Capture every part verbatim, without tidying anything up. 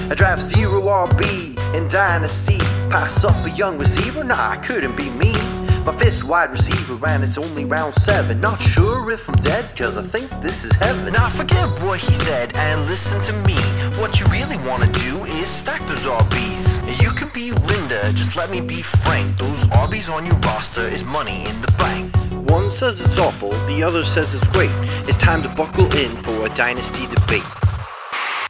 I draft zero R B in Dynasty. Pass up a young receiver? Nah, I couldn't be me. My fifth wide receiver, and it's only round seven. Not sure if I'm dead, cause I think this is heaven. Now forget what he said and listen to me. What you really wanna do is stack those R Bs. You can be Linda, just let me be Frank. Those R Bs on your roster is money in the bank. One says it's awful, the other says it's great. It's time to buckle in for a Dynasty Debate.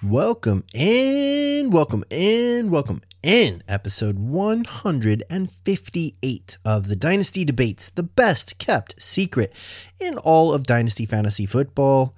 Welcome in, welcome in, welcome in. Episode one fifty-eight of the Dynasty Debates, the best kept secret in all of Dynasty Fantasy Football.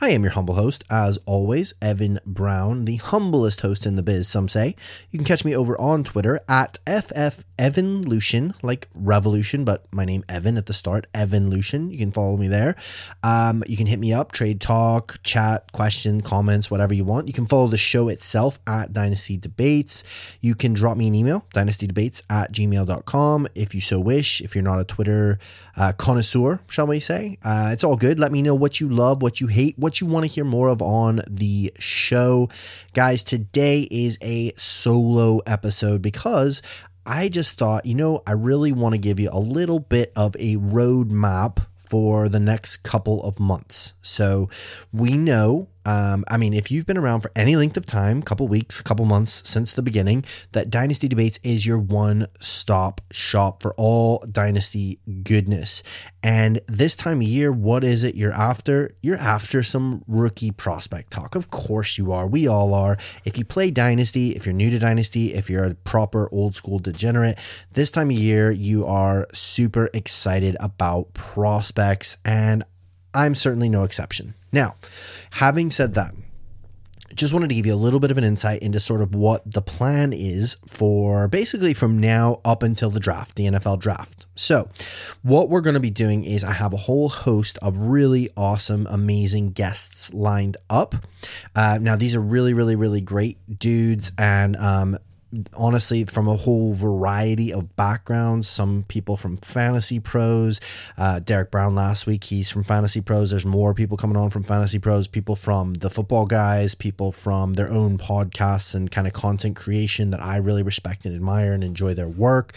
I am your humble host, as always, Evan Brown, the humblest host in the biz, some say. You can catch me over on Twitter at F F Evan Lucian, like revolution, but my name Evan at the start, Evan Lucian. You can follow me there. Um, you can hit me up, trade talk, chat, question, comments, whatever you want. You can follow the show itself at Dynasty Debates. You can drop me an email, dynastydebates at gmail dot com, if you so wish, if you're not a Twitter uh, connoisseur, shall we say. Uh, it's all good. Let me know what you love, what you hate, what What you want to hear more of on the show. Guys, today is a solo episode because I just thought, you know, I really want to give you a little bit of a roadmap for the next couple of months. So we know, um, I mean, if you've been around for any length of time, couple weeks, couple months since the beginning, that Dynasty Debates is your one-stop shop for all Dynasty goodness. And this time of year, what is it you're after? You're after some rookie prospect talk. Of course you are. We all are. If you play Dynasty, if you're new to Dynasty, if you're a proper old school degenerate, this time of year, you are super excited about prospects, and I'm certainly no exception. Now, having said that, just wanted to give you a little bit of an insight into sort of what the plan is for basically from now up until the draft, the N F L draft. So what we're going to be doing is I have a whole host of really awesome, amazing guests lined up. Uh, now, these are really, really, really great dudes and, um, honestly, from a whole variety of backgrounds. Some people from Fantasy Pros, uh, Derek Brown last week, he's from Fantasy Pros. There's more people coming on from Fantasy Pros, people from the Football Guys, people from their own podcasts and kind of content creation that I really respect and admire and enjoy their work.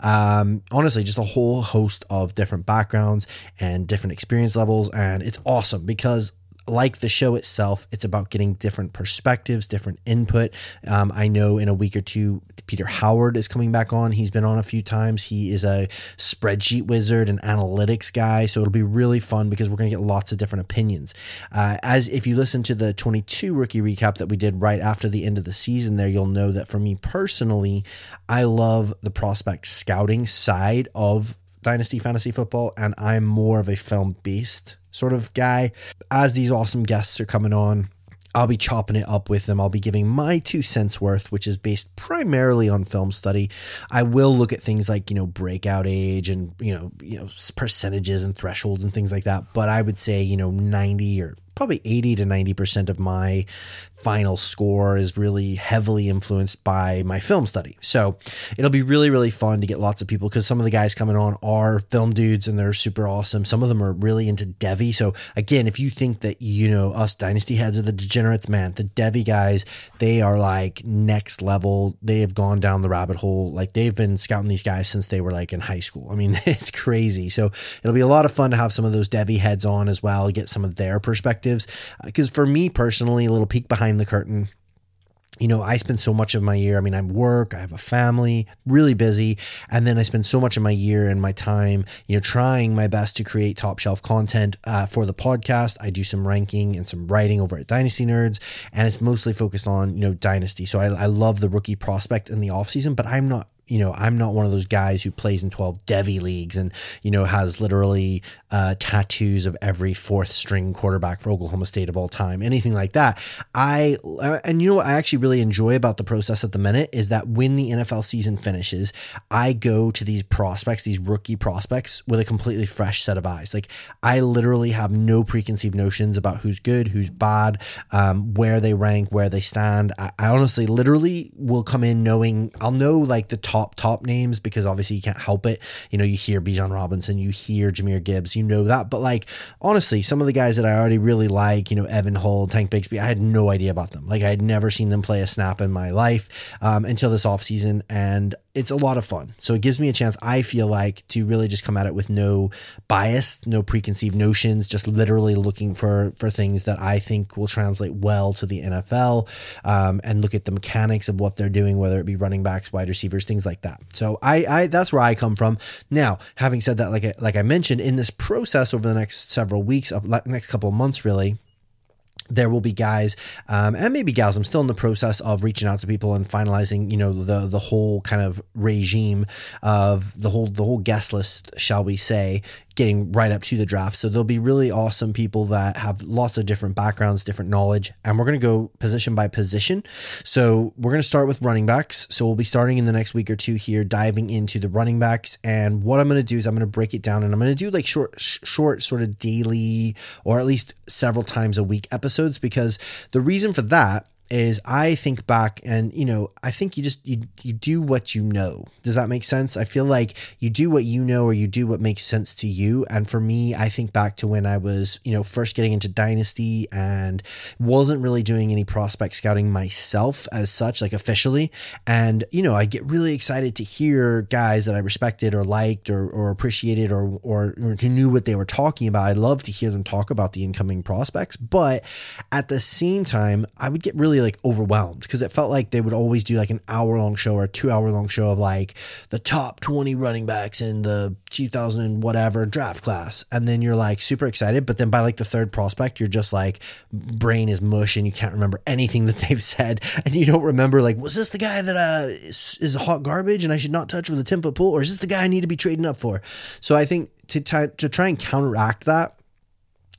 Um, honestly, just a whole host of different backgrounds and different experience levels. And it's awesome because, like the show itself, it's about getting different perspectives, different input. Um, I know in a week or two, Peter Howard is coming back on. He's been on a few times. He is a spreadsheet wizard and analytics guy. So it'll be really fun because we're going to get lots of different opinions. Uh, as if you listen to the twenty-two rookie recap that we did right after the end of the season there, you'll know that for me personally, I love the prospect scouting side of Dynasty Fantasy Football, and I'm more of a film-based sort of guy. As these awesome guests are coming on, I'll be chopping it up with them. I'll be giving my two cents worth, which is based primarily on film study. I will look at things like, you know, breakout age and, you know, you know, percentages and thresholds and things like that. But I would say, you know, ninety or probably eighty to ninety percent of my final score is really heavily influenced by my film study. So it'll be really, really fun to get lots of people because some of the guys coming on are film dudes and they're super awesome. Some of them are really into Devy. So again, if you think that, you know, us Dynasty heads are the degenerates, man, the Devy guys, they are like next level. They have gone down the rabbit hole. Like they've been scouting these guys since they were like in high school. I mean, it's crazy. So it'll be a lot of fun to have some of those Devy heads on as well, get some of their perspective. Because for me personally, a little peek behind the curtain, you know, I spend so much of my year, I mean, I work, I have a family, really busy. And then I spend so much of my year and my time, you know, trying my best to create top shelf content uh, for the podcast. I do some ranking and some writing over at Dynasty Nerds, and it's mostly focused on, you know, Dynasty. So I, I love the rookie prospect in the offseason, but I'm not You know, I'm not one of those guys who plays in twelve Devy leagues and, you know, has literally uh, tattoos of every fourth string quarterback for Oklahoma State of all time, anything like that. I, and you know what I actually really enjoy about the process at the minute is that when the N F L season finishes, I go to these prospects, these rookie prospects, with a completely fresh set of eyes. Like I literally have no preconceived notions about who's good, who's bad, um, where they rank, where they stand. I, I honestly literally will come in knowing I'll know like the top top, top names, because obviously you can't help it. You know, you hear Bijan Robinson, you hear Jameer Gibbs, you know that. But like, honestly, some of the guys that I already really like, you know, Evan Hull, Tank Bigsby, I had no idea about them. Like, I had never seen them play a snap in my life um, until this offseason. And it's a lot of fun. So it gives me a chance, I feel like, to really just come at it with no bias, no preconceived notions, just literally looking for, for things that I think will translate well to the N F L, um, and look at the mechanics of what they're doing, whether it be running backs, wide receivers, things like that. So I, I that's where I come from. Now, having said that, like I, like I mentioned, in this process over the next several weeks, next couple of months, really, there will be guys um, and maybe gals. I'm still in the process of reaching out to people and finalizing, you know, the the whole kind of regime of the whole the whole guest list, shall we say, getting right up to the draft. So there'll be really awesome people that have lots of different backgrounds, different knowledge, and we're going to go position by position. So we're going to start with running backs. So we'll be starting in the next week or two here, diving into the running backs. And what I'm going to do is I'm going to break it down, and I'm going to do like short, short sort of daily, or at least several times a week episodes, because the reason for that is I think back and, you know, I think you just, you, you do what you know. Does that make sense? I feel like you do what you know, or you do what makes sense to you. And for me, I think back to when I was, you know, first getting into Dynasty and wasn't really doing any prospect scouting myself as such, like officially. And, you know, I get really excited to hear guys that I respected or liked or, or appreciated or, or, or knew what they were talking about. I love to hear them talk about the incoming prospects, but at the same time, I would get really like overwhelmed, because it felt like they would always do like an hour long show or a two hour long show of like the top twenty running backs in the two thousand and whatever draft class. And then you're like super excited, but then by like the third prospect, you're just like brain is mush and you can't remember anything that they've said. And you don't remember, like, was this the guy that uh, is, is hot garbage and I should not touch with a ten foot pole? Or is this the guy I need to be trading up for? So I think to, t- to try and counteract that,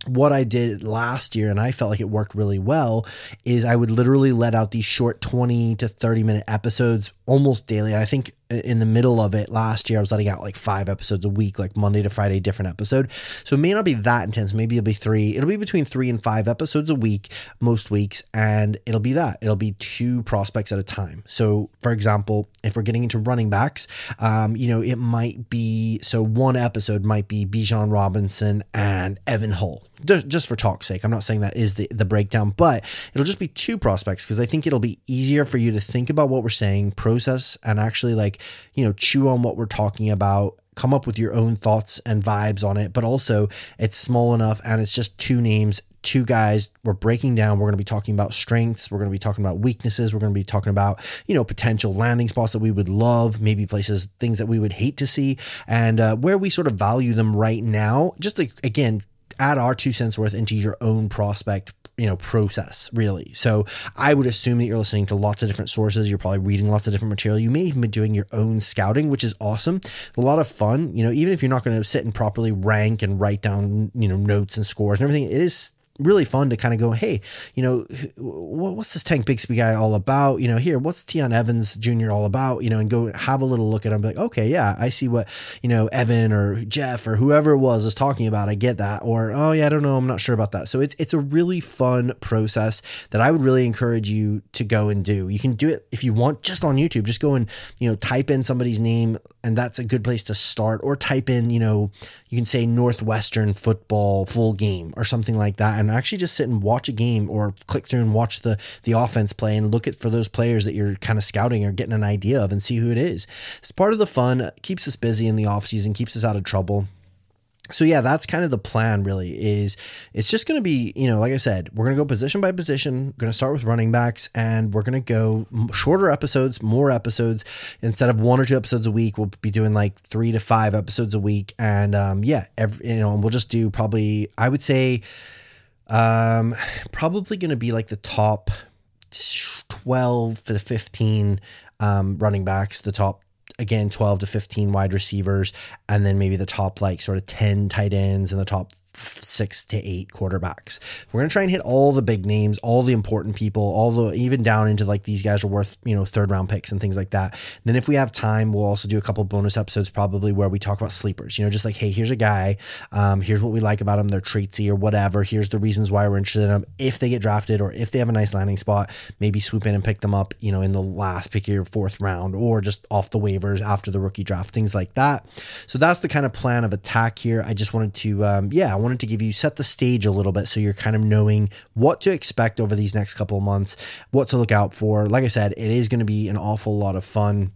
what I did last year, and I felt like it worked really well, is I would literally let out these short twenty to thirty minute episodes almost daily. I think in the middle of it last year, I was letting out like five episodes a week, like Monday to Friday, different episode. So it may not be that intense. Maybe it'll be three. It'll be between three and five episodes a week, most weeks. And it'll be that. It'll be two prospects at a time. So for example, if we're getting into running backs, um, you know, it might be, so one episode might be Bijan Robinson and Evan Hull. Just for talk's sake, I'm not saying that is the, the breakdown, but it'll just be two prospects, because I think it'll be easier for you to think about what we're saying, process, and actually like, you know, chew on what we're talking about, come up with your own thoughts and vibes on it. But also it's small enough, and it's just two names, two guys we're breaking down. We're going to be talking about strengths. We're going to be talking about weaknesses. We're going to be talking about, you know, potential landing spots that we would love, maybe places, things that we would hate to see, and uh, where we sort of value them right now. Just like, again, add our two cents worth into your own prospect, you know, process, really. So I would assume that you're listening to lots of different sources. You're probably reading lots of different material. You may even be doing your own scouting, which is awesome. A lot of fun, you know, even if you're not going to sit and properly rank and write down, you know, notes and scores and everything, it is really fun to kind of go, hey, you know, what's this Tank Bigsby guy all about? You know, here, what's Tion Evans Junior all about? You know, and go have a little look at him, be like, okay, yeah, I see what, you know, Evan or Jeff or whoever it was is talking about. I get that. Or, oh yeah, I don't know, I'm not sure about that. So it's, it's a really fun process that I would really encourage you to go and do. You can do it if you want, just on YouTube, just go and, you know, type in somebody's name, and that's a good place to start. Or type in, you know, you can say Northwestern football full game or something like that, and And actually just sit and watch a game, or click through and watch the the offense play and look at for those players that you're kind of scouting or getting an idea of, and see who it is. It's part of the fun, keeps us busy in the off season, keeps us out of trouble. So yeah, that's kind of the plan, really, is it's just going to be, you know, like I said, we're going to go position by position, going to start with running backs, and we're going to go shorter episodes, more episodes. Instead of one or two episodes a week, we'll be doing like three to five episodes a week. And um, yeah, every, you know, and we'll just do probably, I would say, Um, probably going to be like the top twelve to fifteen, um, running backs, the top, again, twelve to fifteen wide receivers, and then maybe the top, like sort of ten tight ends, and the top six to eight quarterbacks. We're going to try and hit all the big names, all the important people, all the, even down into like these guys are worth, you know, third round picks and things like that. And then if we have time, we'll also do a couple bonus episodes probably where we talk about sleepers, you know, just like, hey, here's a guy. Um, here's what we like about him. They're traitsy or whatever. Here's the reasons why we're interested in them. If they get drafted or if they have a nice landing spot, maybe swoop in and pick them up, you know, in the last pick of your fourth round or just off the waivers after the rookie draft, things like that. So that's the kind of plan of attack here. I just wanted to, um, yeah, I wanted to give you, set the stage a little bit so you're kind of knowing what to expect over these next couple of months, what to look out for. Like I said, it is going to be an awful lot of fun.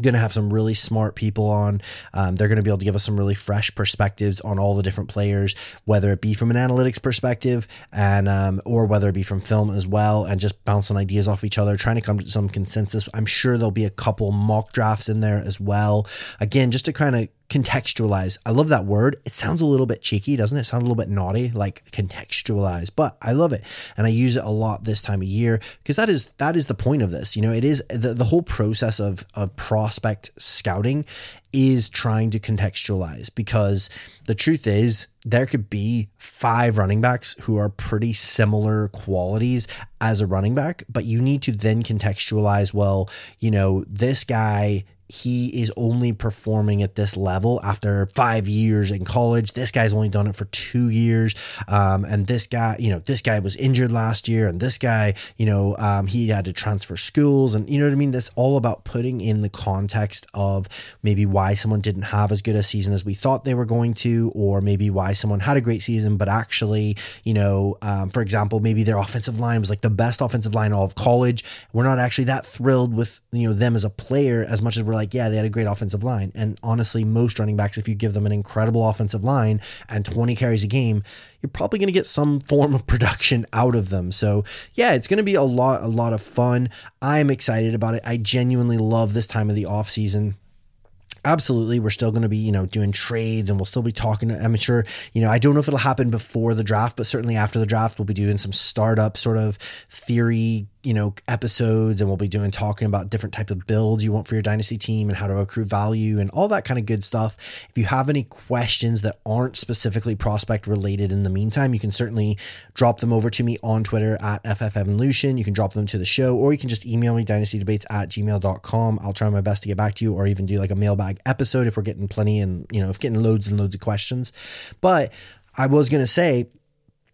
Going to have some really smart people on. Um, they're going to be able to give us some really fresh perspectives on all the different players, whether it be from an analytics perspective and um, or whether it be from film as well, and just bouncing ideas off each other, trying to come to some consensus. I'm sure there'll be a couple mock drafts in there as well. Again, just to kind of contextualize. I love that word. It sounds a little bit cheeky, doesn't it? It sounds a little bit naughty, like contextualize, but I love it. And I use it a lot this time of year because that is, that is the point of this. You know, it is the, the whole process of, of prospect scouting is trying to contextualize, because the truth is there could be five running backs who are pretty similar qualities as a running back, but you need to then contextualize, well, you know, this guy, he is only performing at this level after five years in college. This guy's only done it for two years. Um, and this guy, you know, this guy was injured last year, and this guy, you know, um, he had to transfer schools, and you know what I mean? That's all about putting in the context of maybe why someone didn't have as good a season as we thought they were going to, or maybe why someone had a great season, but actually, you know, um, for example, maybe their offensive line was like the best offensive line all of college. We're not actually that thrilled with, you know, them as a player as much as we're like, yeah, they had a great offensive line. And honestly, most running backs, if you give them an incredible offensive line and twenty carries a game, you're probably going to get some form of production out of them. So yeah, it's going to be a lot, a lot of fun. I'm excited about it. I genuinely love this time of the off season. Absolutely. We're still going to be, you know, doing trades, and we'll still be talking. I'm sure, you know, I don't know if it'll happen before the draft, but certainly after the draft, we'll be doing some startup sort of theory, you know, episodes, and we'll be doing talking about different types of builds you want for your dynasty team and how to accrue value and all that kind of good stuff. If you have any questions that aren't specifically prospect related in the meantime, you can certainly drop them over to me on Twitter at F F Evan Lucian. You can drop them to the show, or you can just email me dynastydebates at gmail dot com. I'll try my best to get back to you, or even do like a mailbag episode if we're getting plenty and, you know, if getting loads and loads of questions. But I was going to say,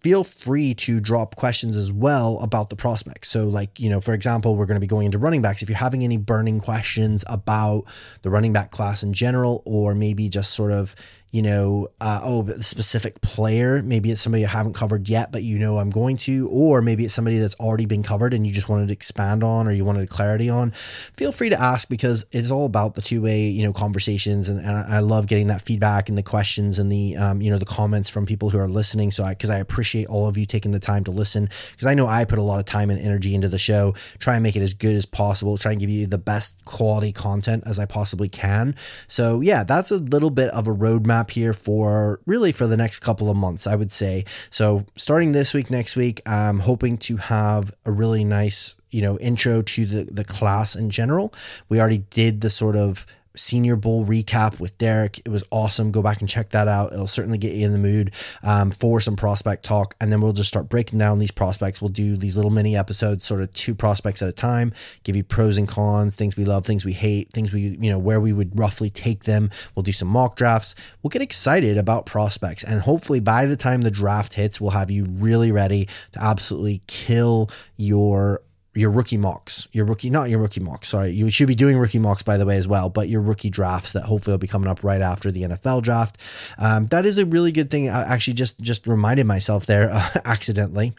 feel free to drop questions as well about the prospects. So like, you know, for example, we're going to be going into running backs. If you're having any burning questions about the running back class in general, or maybe just sort of, you know, uh, oh, but the specific player, maybe it's somebody I haven't covered yet, but you know I'm going to, or maybe it's somebody that's already been covered and you just wanted to expand on, or you wanted clarity on, feel free to ask, because it's all about the two-way, you know, conversations. And, and I love getting that feedback and the questions and the, um, you know, the comments from people who are listening. So I, cause I appreciate all of you taking the time to listen, because I know I put a lot of time and energy into the show, try and make it as good as possible, try and give you the best quality content as I possibly can. So yeah, that's a little bit of a roadmap here for really for the next couple of months, I would say. So starting this week, next week, I'm hoping to have a really nice, you know, intro to the, the class in general. We already did the sort of Senior Bowl recap with Derek. It was awesome. Go back and check that out. It'll certainly get you in the mood um, for some prospect talk. And then we'll just start breaking down these prospects. We'll do these little mini episodes, sort of two prospects at a time, give you pros and cons, things we love, things we hate, things we, you know, where we would roughly take them. We'll do some mock drafts. We'll get excited about prospects. And hopefully by the time the draft hits, we'll have you really ready to absolutely kill your your rookie mocks, your rookie, not your rookie mocks. Sorry. You should be doing rookie mocks, by the way, as well, but your rookie drafts that hopefully will be coming up right after the N F L draft. Um, that is a really good thing. I actually just, just reminded myself there uh, accidentally.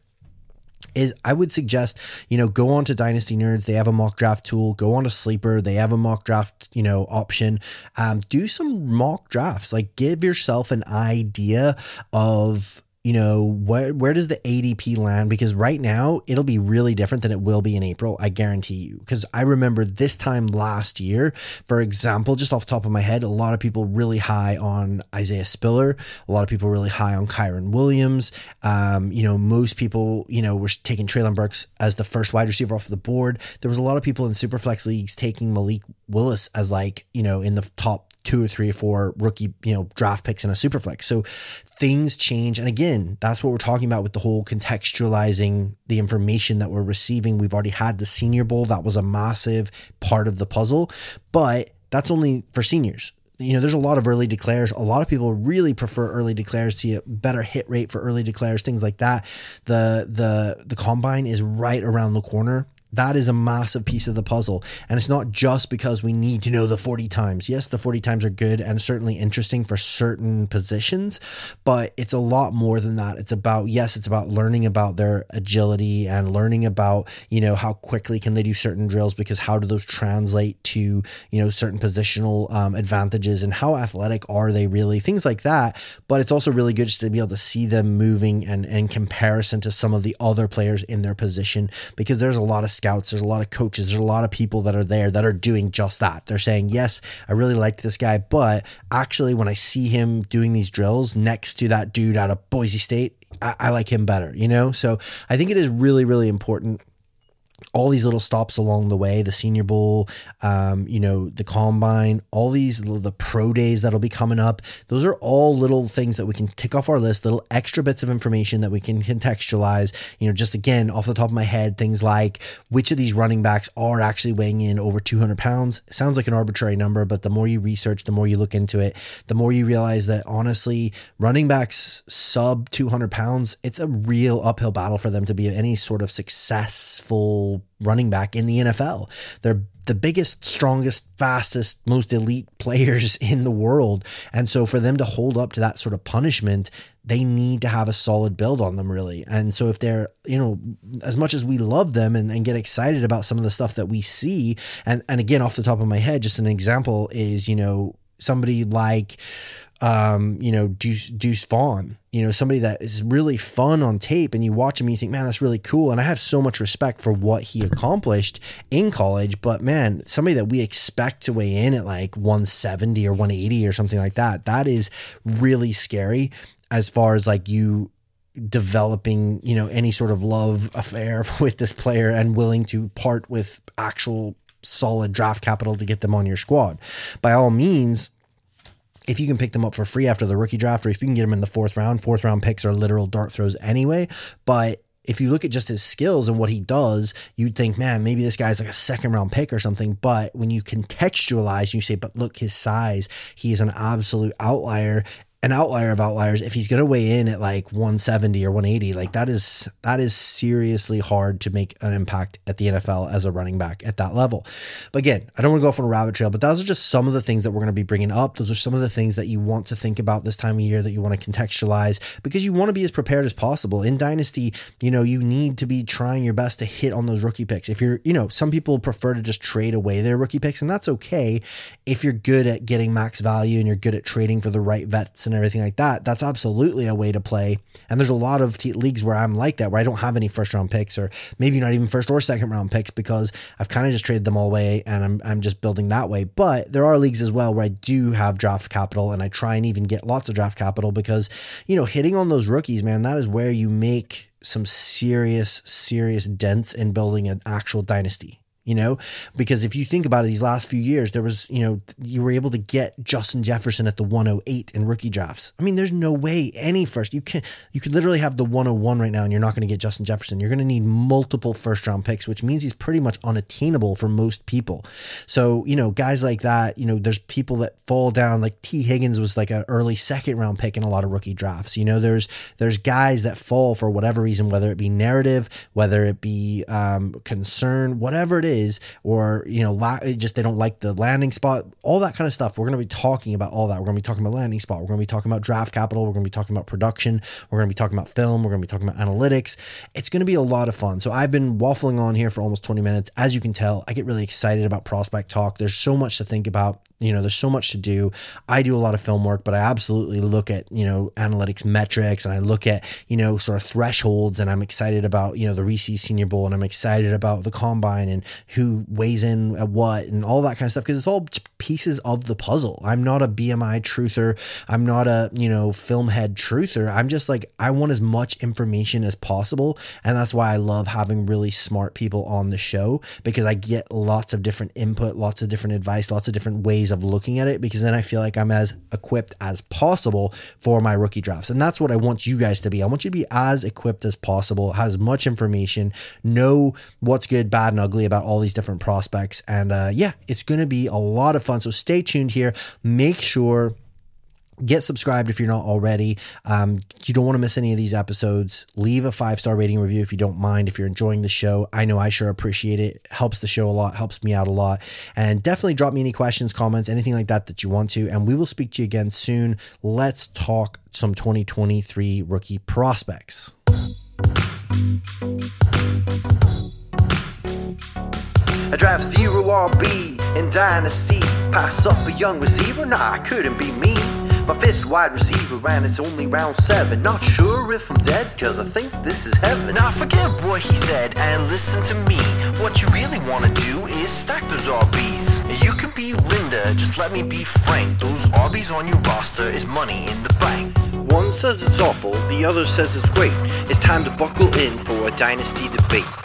Is I would suggest, you know, go on to Dynasty Nerds. They have a mock draft tool. Go on to Sleeper. They have a mock draft, you know, option. Um, do some mock drafts, like give yourself an idea of, you know, where, where does the A D P land? Because right now it'll be really different than it will be in April. I guarantee you. Cause I remember this time last year, for example, just off the top of my head, a lot of people really high on Isaiah Spiller. A lot of people really high on Kyron Williams. Um, you know, most people, you know, were taking Traylon Burks as the first wide receiver off the board. There was a lot of people in Superflex leagues taking Malik Willis as like, you know, in the top two or three or four rookie, you know, draft picks in a super flex. So things change. And again, that's what we're talking about with the whole contextualizing the information that we're receiving. We've already had the Senior Bowl. That was a massive part of the puzzle, but that's only for seniors. You know, there's a lot of early declares. A lot of people really prefer early declares, see a better hit rate for early declares, things like that. The, the, the combine is right around the corner. That is a massive piece of the puzzle. And it's not just because we need to know the forty times. Yes, the forty times are good and certainly interesting for certain positions, but it's a lot more than that. It's about, yes, it's about learning about their agility and learning about, you know, how quickly can they do certain drills, because how do those translate to, you know, certain positional um, advantages, and how athletic are they really, things like that. But it's also really good just to be able to see them moving and in comparison to some of the other players in their position, because there's a lot of scouts, there's a lot of coaches, there's a lot of people that are there that are doing just that. They're saying, yes, I really liked this guy, but actually when I see him doing these drills next to that dude out of Boise State, I, I like him better, you know? So I think it is really, really important. All these little stops along the way, the Senior Bowl, um, you know, the combine, all these, the pro days that'll be coming up. Those are all little things that we can tick off our list, little extra bits of information that we can contextualize, you know, just again, off the top of my head, things like which of these running backs are actually weighing in over two hundred pounds. Sounds like an arbitrary number, but the more you research, the more you look into it, the more you realize that honestly, running backs sub two hundred pounds, it's a real uphill battle for them to be any sort of successful running back in the N F L. They're the biggest, strongest, fastest, most elite players in the world. And so for them to hold up to that sort of punishment, they need to have a solid build on them, really. And so if they're, you know, as much as we love them and, and get excited about some of the stuff that we see, and, and again, off the top of my head, just an example is, you know, somebody like, um, you know, Deuce, Deuce Vaughn, you know, somebody that is really fun on tape, and you watch him and you think, man, that's really cool. And I have so much respect for what he accomplished in college, but man, somebody that we expect to weigh in at like one seventy or one eighty or something like that, that is really scary as far as like you developing, you know, any sort of love affair with this player and willing to part with actual solid draft capital to get them on your squad. By all means, if you can pick them up for free after the rookie draft, or if you can get them in the fourth round, fourth round picks are literal dart throws anyway. But if you look at just his skills and what he does, you'd think, man, maybe this guy's like a second round pick or something. But when you contextualize, you say, but look, his size, he is an absolute outlier. An outlier of outliers. If he's going to weigh in at like one seventy or one eighty, like that is, that is seriously hard to make an impact at the N F L as a running back at that level. But again, I don't want to go off on a rabbit trail, but those are just some of the things that we're going to be bringing up. Those are some of the things that you want to think about this time of year, that you want to contextualize, because you want to be as prepared as possible in Dynasty. You know, you need to be trying your best to hit on those rookie picks. If you're, you know, some people prefer to just trade away their rookie picks, and that's okay. If you're good at getting max value and you're good at trading for the right vets and everything like that, that's absolutely a way to play. And there's a lot of t- leagues where I'm like that, where I don't have any first round picks, or maybe not even first or second round picks, because I've kind of just traded them all away and I'm, I'm just building that way. But there are leagues as well where I do have draft capital, and I try and even get lots of draft capital, because, you know, hitting on those rookies, man, that is where you make some serious, serious dents in building an actual dynasty. You know, because if you think about it, these last few years, there was, you know, you were able to get Justin Jefferson at the one oh eight in rookie drafts. I mean, there's no way any first, you can, you could literally have the one oh one right now and you're not going to get Justin Jefferson. You're going to need multiple first round picks, which means he's pretty much unattainable for most people. So, you know, guys like that, you know, there's people that fall down, like T. Higgins was like an early second round pick in a lot of rookie drafts. You know, there's, there's guys that fall for whatever reason, whether it be narrative, whether it be um, concern, whatever it is. Is, or, you know, just they don't like the landing spot, all that kind of stuff. We're going to be talking about all that. We're going to be talking about landing spot. We're going to be talking about draft capital. We're going to be talking about production. We're going to be talking about film. We're going to be talking about analytics. It's going to be a lot of fun. So I've been waffling on here for almost twenty minutes. As you can tell, I get really excited about prospect talk. There's so much to think about. You know, there's so much to do. I do a lot of film work, but I absolutely look at, you know, analytics metrics, and I look at, you know, sort of thresholds, and I'm excited about, you know, the Reese's Senior Bowl, and I'm excited about the combine and who weighs in at what and all that kind of stuff, because it's all pieces of the puzzle. I'm not a B M I truther. I'm not a, you know, film head truther. I'm just like, I want as much information as possible. And that's why I love having really smart people on the show, because I get lots of different input, lots of different advice, lots of different ways of looking at it, because then I feel like I'm as equipped as possible for my rookie drafts. And that's what I want you guys to be. I want you to be as equipped as possible, have as much information, know what's good, bad, and ugly about all these different prospects. And uh, yeah, it's going to be a lot of fun. So stay tuned here. Make sure get subscribed if you're not already. Um, you don't want to miss any of these episodes. Leave a five-star rating review if you don't mind, if you're enjoying the show. I know I sure appreciate it. It helps the show a lot, helps me out a lot. And definitely drop me any questions, comments, anything like that that you want to. And we will speak to you again soon. Let's talk some twenty twenty-three rookie prospects. I draft zero R B in Dynasty. Pass up a young receiver? Nah, I couldn't be me. My fifth wide receiver, and it's only round seven. Not sure if I'm dead, cause I think this is heaven. Now forget what he said and listen to me. What you really wanna do is stack those R Bs. You can be Linda, just let me be Frank. Those R Bs on your roster is money in the bank. One says it's awful, the other says it's great. It's time to buckle in for a Dynasty Debate.